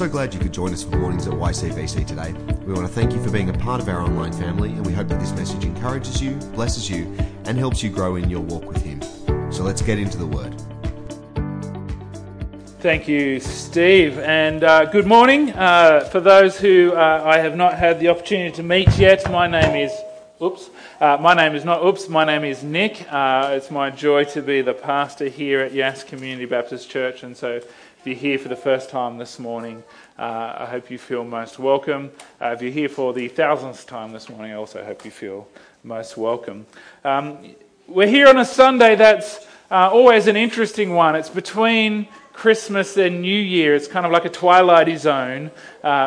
so glad you could join us for Mornings at YCBC today. We want to thank you for being a part of our online family, and we hope that this message encourages you, blesses you, and helps you grow in your walk with Him. So let's get into the Word. Thank you, Steve, and good morning. For those who I have not had the opportunity to meet yet, my name is Nick. It's my joy to be the pastor here at Yass Community Baptist Church, and so if you're here for the first time this morning, I hope you feel most welcome. If you're here for the thousandth time this morning, I also hope you feel most welcome. We're here on a Sunday that's always an interesting one. It's between Christmas and New Year. It's kind of like a twilighty zone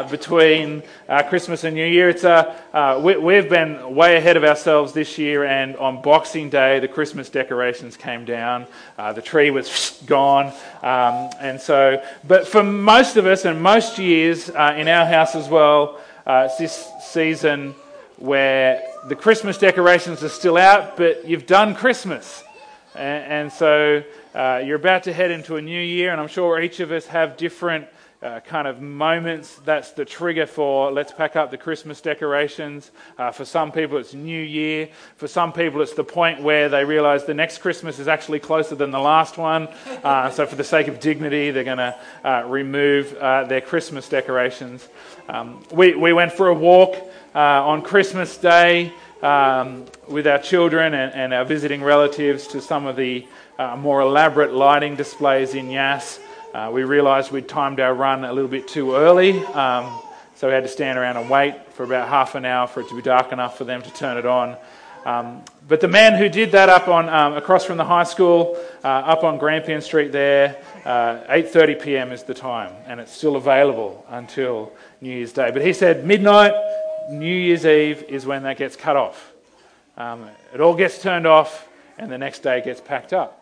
between Christmas and New Year. It's we've been way ahead of ourselves this year, and on Boxing Day the Christmas decorations came down. The tree was gone, but for most of us and most years in our house as well, it's this season where the Christmas decorations are still out, but you've done Christmas. And so you're about to head into a new year, and I'm sure each of us have different kind of moments. That's the trigger for let's pack up the Christmas decorations. For some people it's New Year. For some people it's the point where they realise the next Christmas is actually closer than the last one. So for the sake of dignity, they're going to remove their Christmas decorations. We went for a walk on Christmas Day with our children and our visiting relatives to some of the more elaborate lighting displays in Yass. We realised we'd timed our run a little bit too early, so we had to stand around and wait for about half an hour for it to be dark enough for them to turn it on. But the man who did that up on across from the high school, up on Grampian Street there, 8:30pm is the time, and it's still available until New Year's Day. But he said midnight, New Year's Eve is when that gets cut off. It all gets turned off, and the next day gets packed up.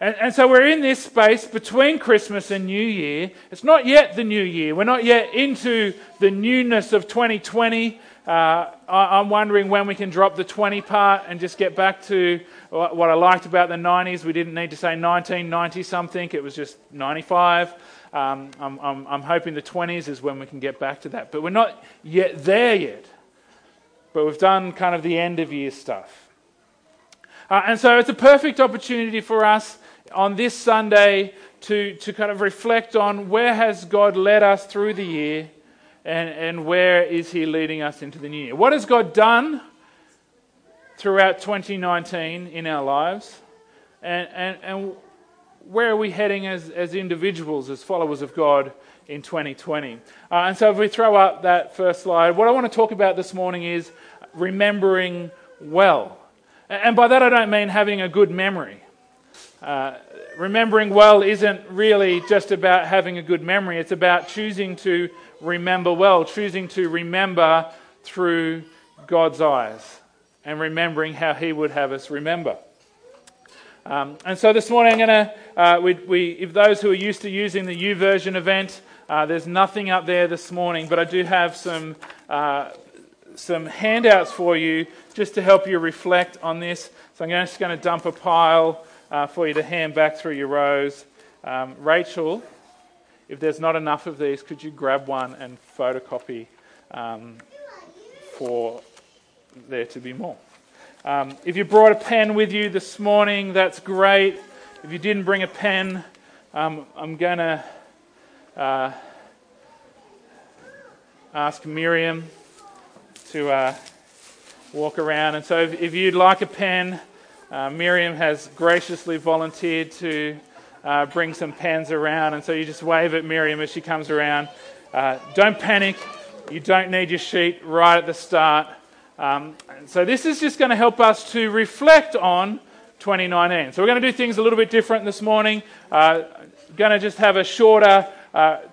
And so we're in this space between Christmas and New Year. It's not yet the New Year. We're not yet into the newness of 2020. I'm wondering when we can drop the 20 part and just get back to what I liked about the 90s. We didn't need to say 1990-something. It was just 95. I'm hoping the 20s is when we can get back to that. But we're not yet there yet. But we've done kind of the end-of-year stuff. And so it's a perfect opportunity for us on this Sunday to kind of reflect on where has God led us through the year, and where is He leading us into the new year. What has God done throughout 2019 in our lives? And where are we heading as individuals, as followers of God in 2020? And so if we throw up that first slide, what I want to talk about this morning is remembering well. And by that I don't mean having a good memory. Remembering well isn't really just about having a good memory. It's about choosing to remember well, choosing to remember through God's eyes and remembering how He would have us remember. And so this morning I'm going to, if those who are used to using the YouVersion event, there's nothing up there this morning, but I do have some handouts for you just to help you reflect on this. So I'm just going to dump a pile for you to hand back through your rows. Rachel, if there's not enough of these, could you grab one and photocopy for there to be more? If you brought a pen with you this morning, that's great. If you didn't bring a pen, I'm going to ask Miriam to walk around. And so if you'd like a pen, Miriam has graciously volunteered to bring some pens around. And so you just wave at Miriam as she comes around. Don't panic. You don't need your sheet right at the start. So this is just going to help us to reflect on 2019. So we're going to do things a little bit different this morning. Going to just have a shorter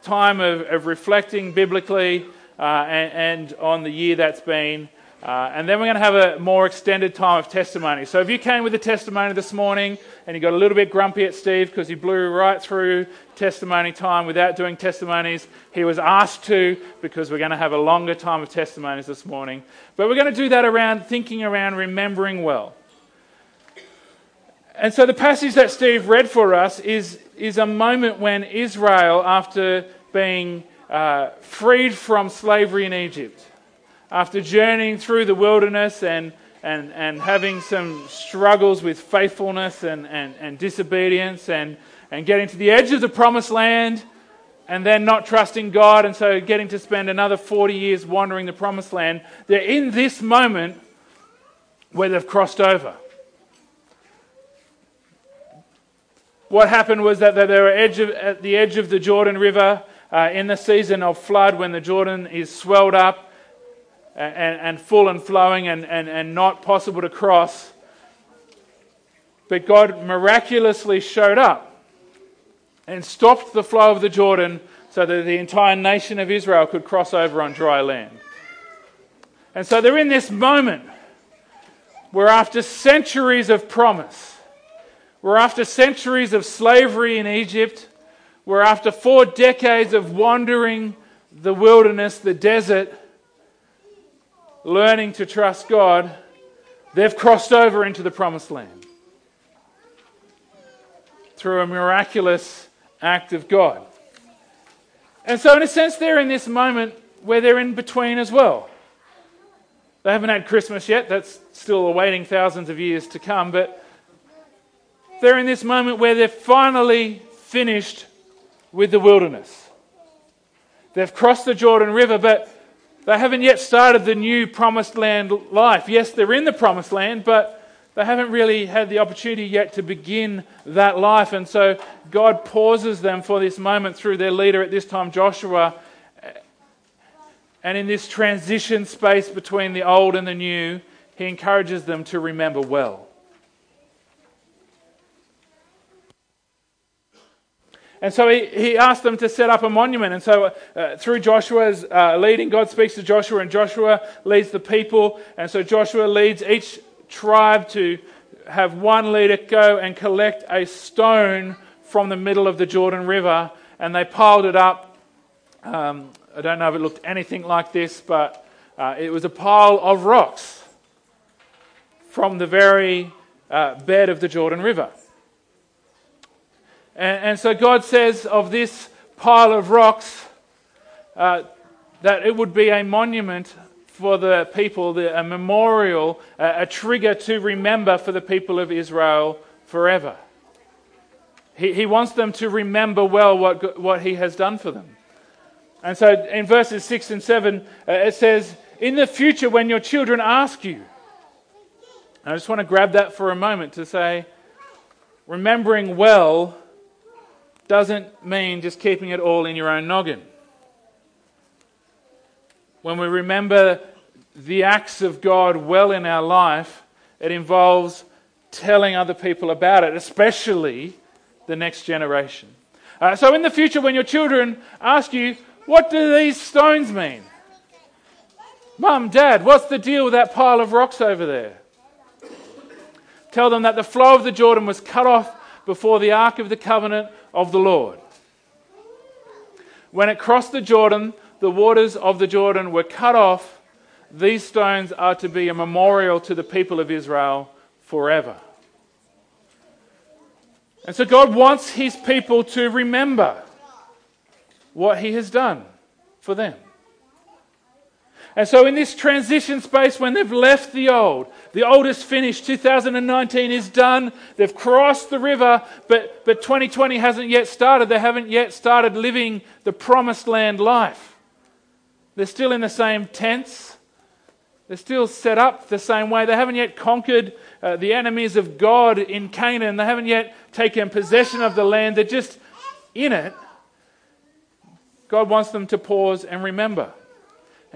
time of reflecting biblically and on the year that's been. And then we're going to have a more extended time of testimony. So if you came with a testimony this morning and you got a little bit grumpy at Steve because he blew right through testimony time without doing testimonies, he was asked to, because we're going to have a longer time of testimonies this morning. But we're going to do that around thinking around remembering well. And so the passage that Steve read for us is a moment when Israel, after being freed from slavery in Egypt, after journeying through the wilderness and having some struggles with faithfulness and disobedience and getting to the edge of the promised land and then not trusting God, and so getting to spend another 40 years wandering the promised land, they're in this moment where they've crossed over. What happened was that they were at the edge of the Jordan River in the season of flood, when the Jordan is swelled up and full and flowing and not possible to cross. But God miraculously showed up and stopped the flow of the Jordan so that the entire nation of Israel could cross over on dry land. And so they're in this moment where, after centuries of promise, we're after centuries of slavery in Egypt, we're after 4 decades of wandering the wilderness, the desert, learning to trust God, they've crossed over into the promised land through a miraculous act of God. And so, in a sense, they're in this moment where they're in between as well. They haven't had Christmas yet, that's still awaiting thousands of years to come, but they're in this moment where they're finally finished with the wilderness. They've crossed the Jordan River, but they haven't yet started the new promised land life. Yes, they're in the promised land, but they haven't really had the opportunity yet to begin that life. And so God pauses them for this moment through their leader at this time, Joshua. And in this transition space between the old and the new, he encourages them to remember well. And so he asked them to set up a monument. And so through Joshua's leading, God speaks to Joshua, and Joshua leads the people. And so Joshua leads each tribe to have one leader go and collect a stone from the middle of the Jordan River. And they piled it up. I don't know if it looked anything like this, but it was a pile of rocks from the very bed of the Jordan River. And so God says of this pile of rocks that it would be a monument for the people, a memorial, a trigger to remember for the people of Israel forever. He wants them to remember well what he has done for them. And so in verses 6 and 7, it says, "In the future when your children ask you." And I just want to grab that for a moment to say, remembering well doesn't mean just keeping it all in your own noggin. When we remember the acts of God well in our life, it involves telling other people about it, especially the next generation. So in the future, when your children ask you, "What do these stones mean? Mum, Dad, what's the deal with that pile of rocks over there?" Tell them that the flow of the Jordan was cut off before the Ark of the Covenant of the Lord. When it crossed the Jordan, the waters of the Jordan were cut off. These stones are to be a memorial to the people of Israel forever. And so God wants his people to remember what he has done for them. And so in this transition space, when they've left the old is finished, 2019 is done, they've crossed the river, but 2020 hasn't yet started. They haven't yet started living the promised land life. They're still in the same tents. They're still set up the same way. They haven't yet conquered the enemies of God in Canaan. They haven't yet taken possession of the land. They're just in it. God wants them to pause and remember.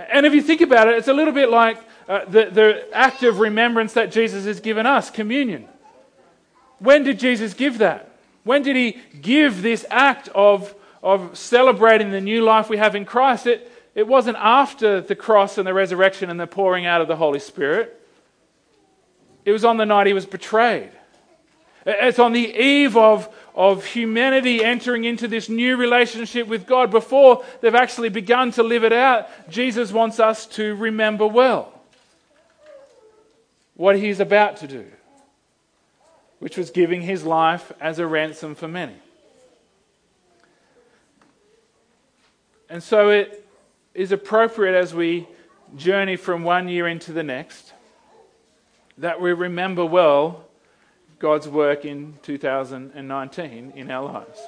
And if you think about it, it's a little bit like the act of remembrance that Jesus has given us, communion. When did Jesus give that? When did he give this act of celebrating the new life we have in Christ? It wasn't after the cross and the resurrection and the pouring out of the Holy Spirit. It was on the night he was betrayed. It's on the eve of humanity entering into this new relationship with God. Before they've actually begun to live it out, Jesus wants us to remember well what he's about to do, which was giving his life as a ransom for many. And so it is appropriate as we journey from one year into the next that we remember well God's work in 2019 in our lives.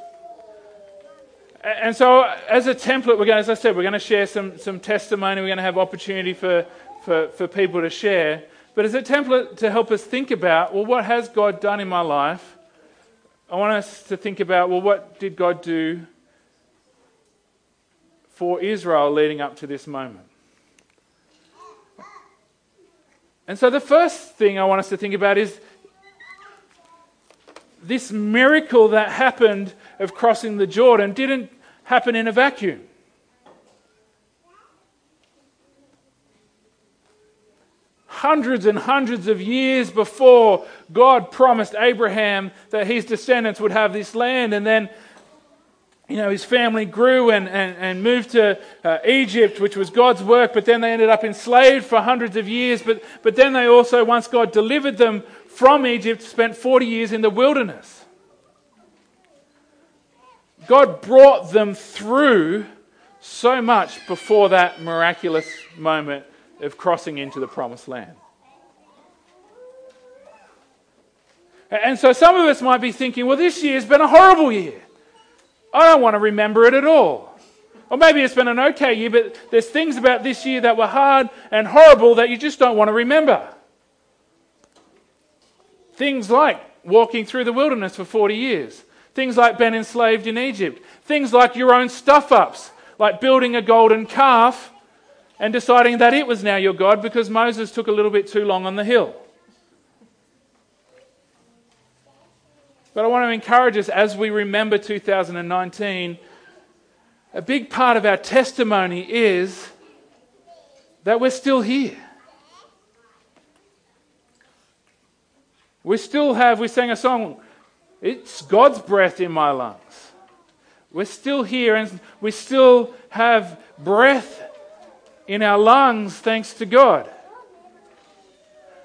And so as a template, we're going to share some testimony. We're going to have opportunity for people to share. But as a template to help us think about, well, what has God done in my life? I want us to think about, well, what did God do for Israel leading up to this moment? And so the first thing I want us to think about is this miracle that happened of crossing the Jordan didn't happen in a vacuum. Hundreds and hundreds of years before, God promised Abraham that his descendants would have this land, and then his family grew and moved to Egypt, which was God's work, but then they ended up enslaved for hundreds of years. But then they also, once God delivered them from Egypt, spent 40 years in the wilderness. God brought them through so much before that miraculous moment of crossing into the promised land. And so some of us might be thinking, well, this year's been a horrible year. I don't want to remember it at all. Or maybe it's been an okay year, but there's things about this year that were hard and horrible that you just don't want to remember. Things like walking through the wilderness for 40 years. Things like being enslaved in Egypt. Things like your own stuff-ups, like building a golden calf and deciding that it was now your God because Moses took a little bit too long on the hill. But I want to encourage us, as we remember 2019, a big part of our testimony is that we're still here. We sang a song, "It's God's breath in my lungs." We're still here and we still have breath in our lungs thanks to God.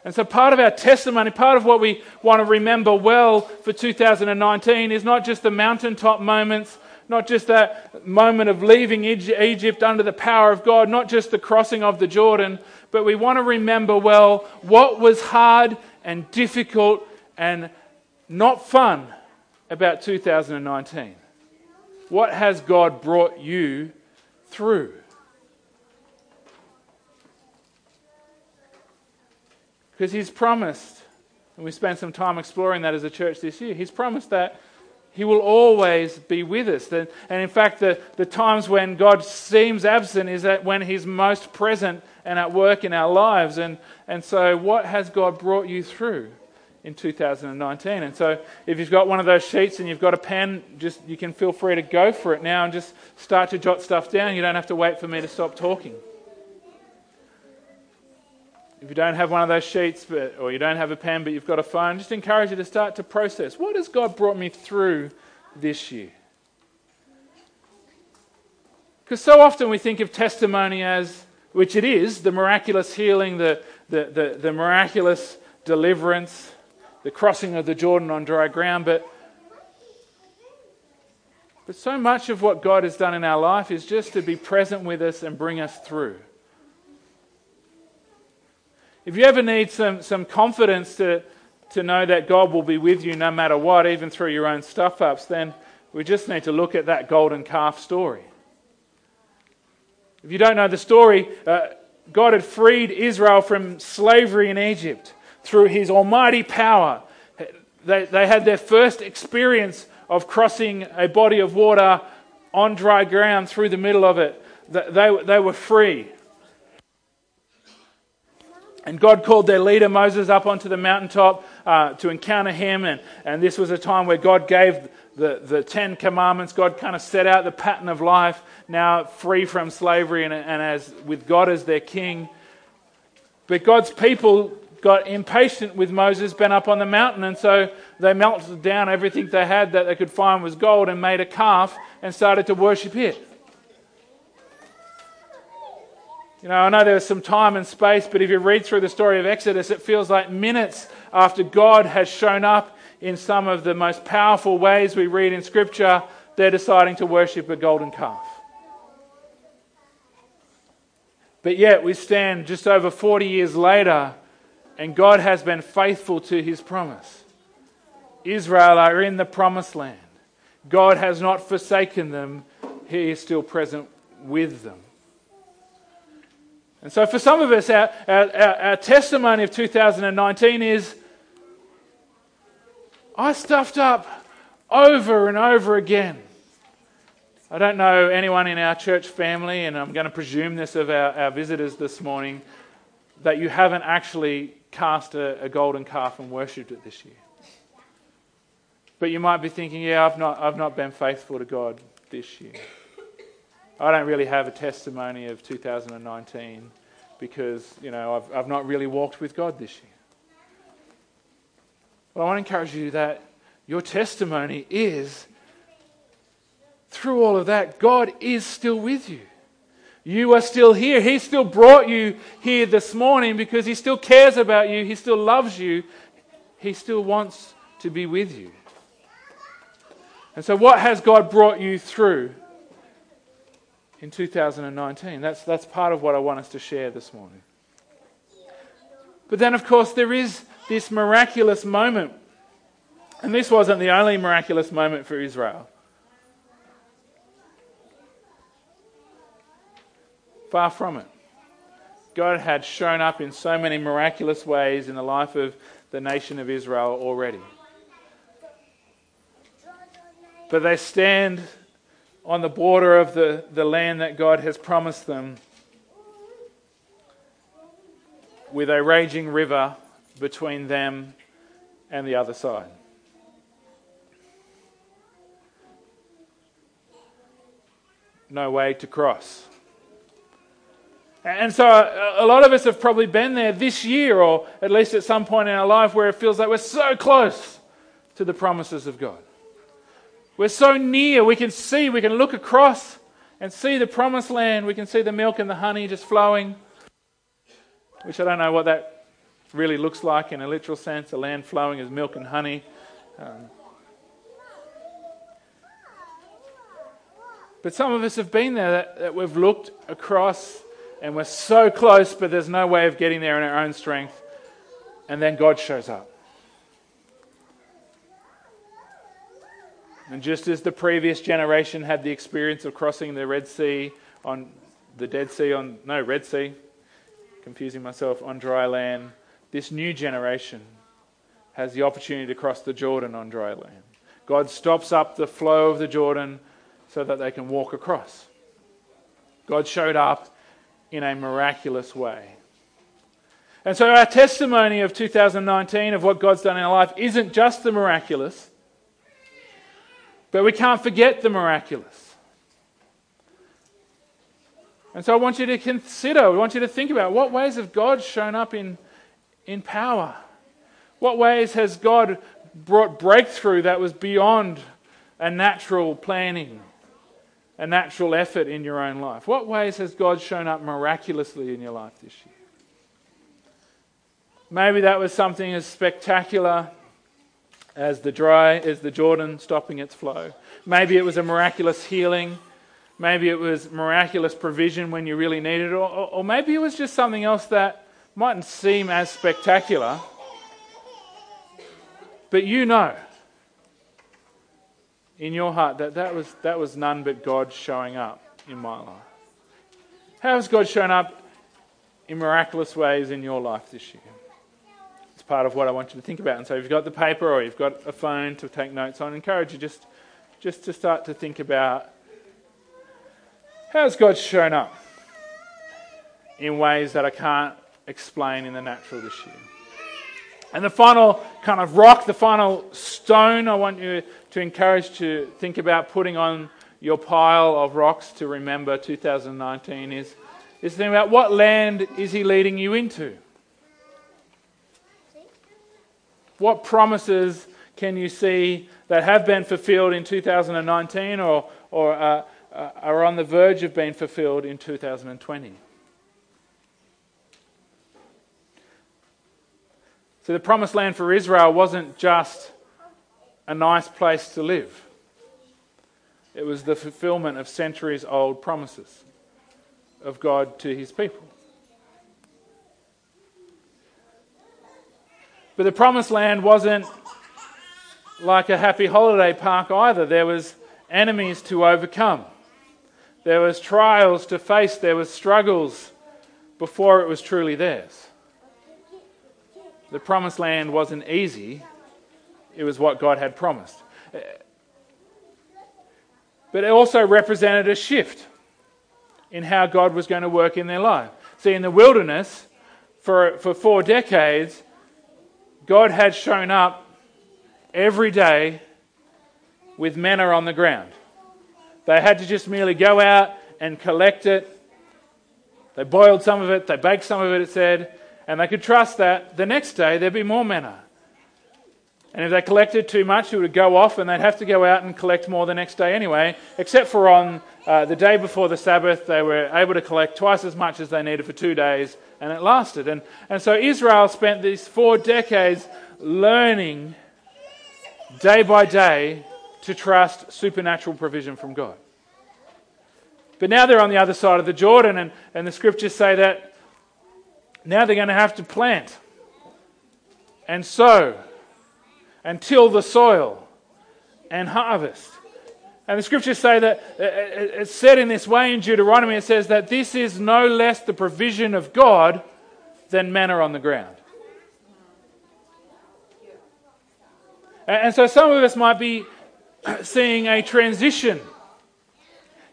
And so part of our testimony, part of what we want to remember well for 2019 is not just the mountaintop moments, not just that moment of leaving Egypt under the power of God, not just the crossing of the Jordan, but we want to remember well what was hard and difficult and not fun about 2019. What has God brought you through? Because He's promised, and we spent some time exploring that as a church this year, He's promised that He will always be with us. And in fact, the times when God seems absent is that when He's most present and at work in our lives. And so what has God brought you through in 2019? And so if you've got one of those sheets and you've got a pen, you can feel free to go for it now and just start to jot stuff down. You don't have to wait for me to stop talking. If you don't have one of those sheets or you don't have a pen but you've got a phone, just encourage you to start to process. What has God brought me through this year? Because so often we think of testimony as, which it is, the miraculous healing, the miraculous deliverance, the crossing of the Jordan on dry ground. But so much of what God has done in our life is just to be present with us and bring us through. If you ever need some confidence to know that God will be with you no matter what, even through your own stuff-ups, then we just need to look at that golden calf story. If you don't know the story, God had freed Israel from slavery in Egypt through His almighty power. They had their first experience of crossing a body of water on dry ground through the middle of it. They were free. And God called their leader Moses up onto the mountaintop to encounter Him. And this was a time where God gave the 10 commandments. God kind of set out the pattern of life, now free from slavery and as with God as their king. But God's people got impatient with Moses, been up on the mountain. And so they melted down everything they had that they could find was gold and made a calf and started to worship it. I know there was some time and space, but if you read through the story of Exodus, it feels like minutes after God has shown up in some of the most powerful ways we read in Scripture, they're deciding to worship a golden calf. But yet we stand just over 40 years later, and God has been faithful to his promise. Israel are in the promised land. God has not forsaken them. He is still present with them. And so for some of us, our testimony of 2019 is, I stuffed up over and over again. I don't know anyone in our church family, and I'm going to presume this of our visitors this morning, that you haven't actually cast a golden calf and worshipped it this year. But you might be thinking, yeah, I've not been faithful to God this year. I don't really have a testimony of 2019 because, you know, I've not really walked with God this year. Well, I want to encourage you that your testimony is, through all of that, God is still with you. You are still here. He still brought you here this morning because he still cares about you. He still loves you. He still wants to be with you. And so what has God brought you through in 2019? That's part of what I want us to share this morning. But then, of course, there is this miraculous moment. And this wasn't the only miraculous moment for Israel. Far from it. God had shown up in so many miraculous ways in the life of the nation of Israel already. But they stand on the border of the land that God has promised them with a raging river between them and the other side. No way to cross. And so a lot of us have probably been there this year, or at least at some point in our life, where it feels like we're so close to the promises of God. We're so near, we can see, we can look across and see the promised land. We can see the milk and the honey just flowing, which I don't know what that really looks like in a literal sense. A land flowing is milk and honey. But some of us have been there, that we've looked across and we're so close, but there's no way of getting there in our own strength. And then God shows up. And just as the previous generation had the experience of crossing the Red Sea on dry land, this new generation has the opportunity to cross the Jordan on dry land. God stops up the flow of the Jordan so that they can walk across. God showed up in a miraculous way. And so our testimony of 2019 of what God's done in our life isn't just the miraculous, but we can't forget the miraculous. And so I want you to consider, I want you to think about, what ways have God shown up in power? What ways has God brought breakthrough that was beyond a natural planning, a natural effort in your own life? What ways has God shown up miraculously in your life this year? Maybe that was something as spectacular as the Jordan stopping its flow. Maybe it was a miraculous healing. Maybe it was miraculous provision when you really needed it. Or maybe it was just something else that mightn't seem as spectacular. But you know in your heart that was none but God showing up in my life. How has God shown up in miraculous ways in your life this year? It's part of what I want you to think about. And so if you've got the paper or you've got a phone to take notes on, I encourage you just to start to think about, how has God shown up in ways that I can't explain in the natural this year? And the final kind of rock, the final stone I want you to encourage to think about putting on your pile of rocks to remember 2019 is think about, what land is he leading you into? What promises can you see that have been fulfilled in 2019 or are on the verge of being fulfilled in 2020? So the promised land for Israel wasn't just a nice place to live. It was the fulfillment of centuries-old promises of God to his people. But the Promised Land wasn't like a happy holiday park either. There was enemies to overcome. There was trials to face. There was struggles before it was truly theirs. The Promised Land wasn't easy. It was what God had promised. But it also represented a shift in how God was going to work in their life. See, in the wilderness, for 4 decades, God had shown up every day with manna on the ground. They had to just merely go out and collect it. They boiled some of it, they baked some of it, it said, and they could trust that the next day there'd be more manna. And if they collected too much, it would go off and they'd have to go out and collect more the next day anyway, except for on the day before the Sabbath, they were able to collect twice as much as they needed for 2 days, and it lasted. And so Israel spent these 4 decades learning day by day to trust supernatural provision from God. But now they're on the other side of the Jordan, and the scriptures say that now they're going to have to plant and sow and till the soil and harvest. And the scriptures say that it's said in this way in Deuteronomy, it says that this is no less the provision of God than manna on the ground. And so some of us might be seeing a transition.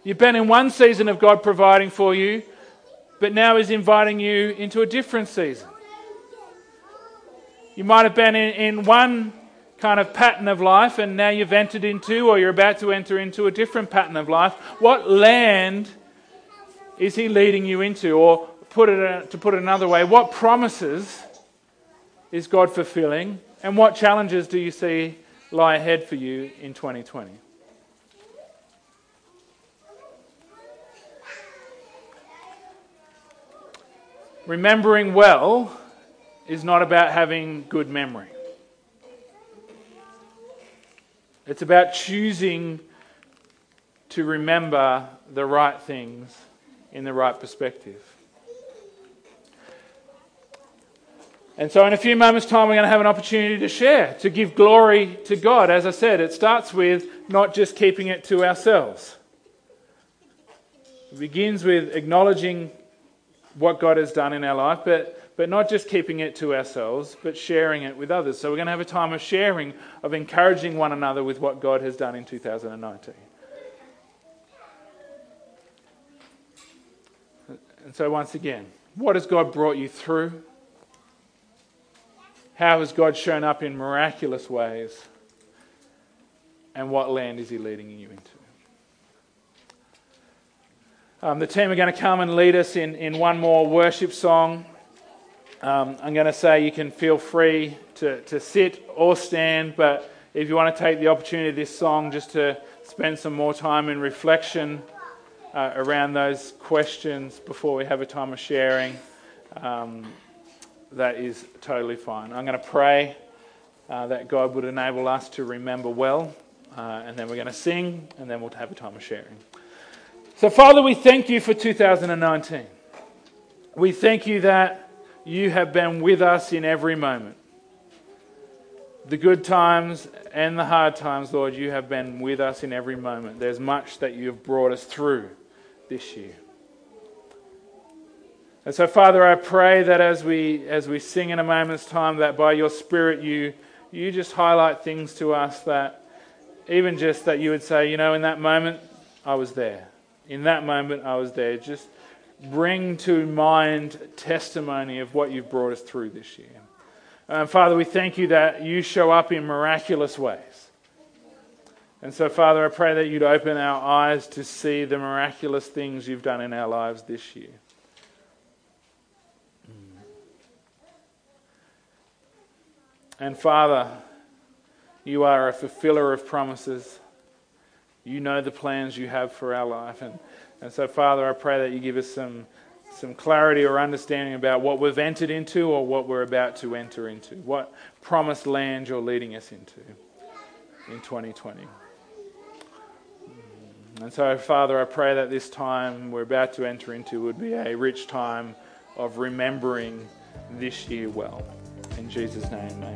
You've been in one season of God providing for you, but now He's inviting you into a different season. You might have been in one kind of pattern of life, and now you've entered into, or you're about to enter into, a different pattern of life. What land is He leading you into? Or to put it another way, what promises is God fulfilling, and what challenges do you see lie ahead for you in 2020? Remembering well is not about having good memory. It's about choosing to remember the right things in the right perspective. And so in a few moments' time, we're going to have an opportunity to share, to give glory to God. As I said, it starts with not just keeping it to ourselves. It begins with acknowledging what God has done in our life, but not just keeping it to ourselves, but sharing it with others. So we're going to have a time of sharing, of encouraging one another with what God has done in 2019. And so once again, what has God brought you through? How has God shown up in miraculous ways? And what land is He leading you into? The team are going to come and lead us in one more worship song. I'm going to say you can feel free to sit or stand, but if you want to take the opportunity of this song just to spend some more time in reflection around those questions before we have a time of sharing, that is totally fine. I'm going to pray that God would enable us to remember well, and then we're going to sing, and then we'll have a time of sharing. So Father, we thank You for 2019. We thank You that You have been with us in every moment. The good times and the hard times, Lord, You have been with us in every moment. There's much that You have brought us through this year. And so, Father, I pray that as we sing in a moment's time, that by Your Spirit you just highlight things to us that even just that You would say, in that moment I was there. In that moment I was there. Just bring to mind testimony of what You've brought us through this year. Father, we thank You that You show up in miraculous ways. And so, Father, I pray that You'd open our eyes to see the miraculous things You've done in our lives this year. And Father, You are a fulfiller of promises. You know the plans You have for our life. And so, Father, I pray that You give us some clarity or understanding about what we've entered into or what we're about to enter into, what promised land You're leading us into in 2020. And so, Father, I pray that this time we're about to enter into would be a rich time of remembering this year well. In Jesus' name, amen.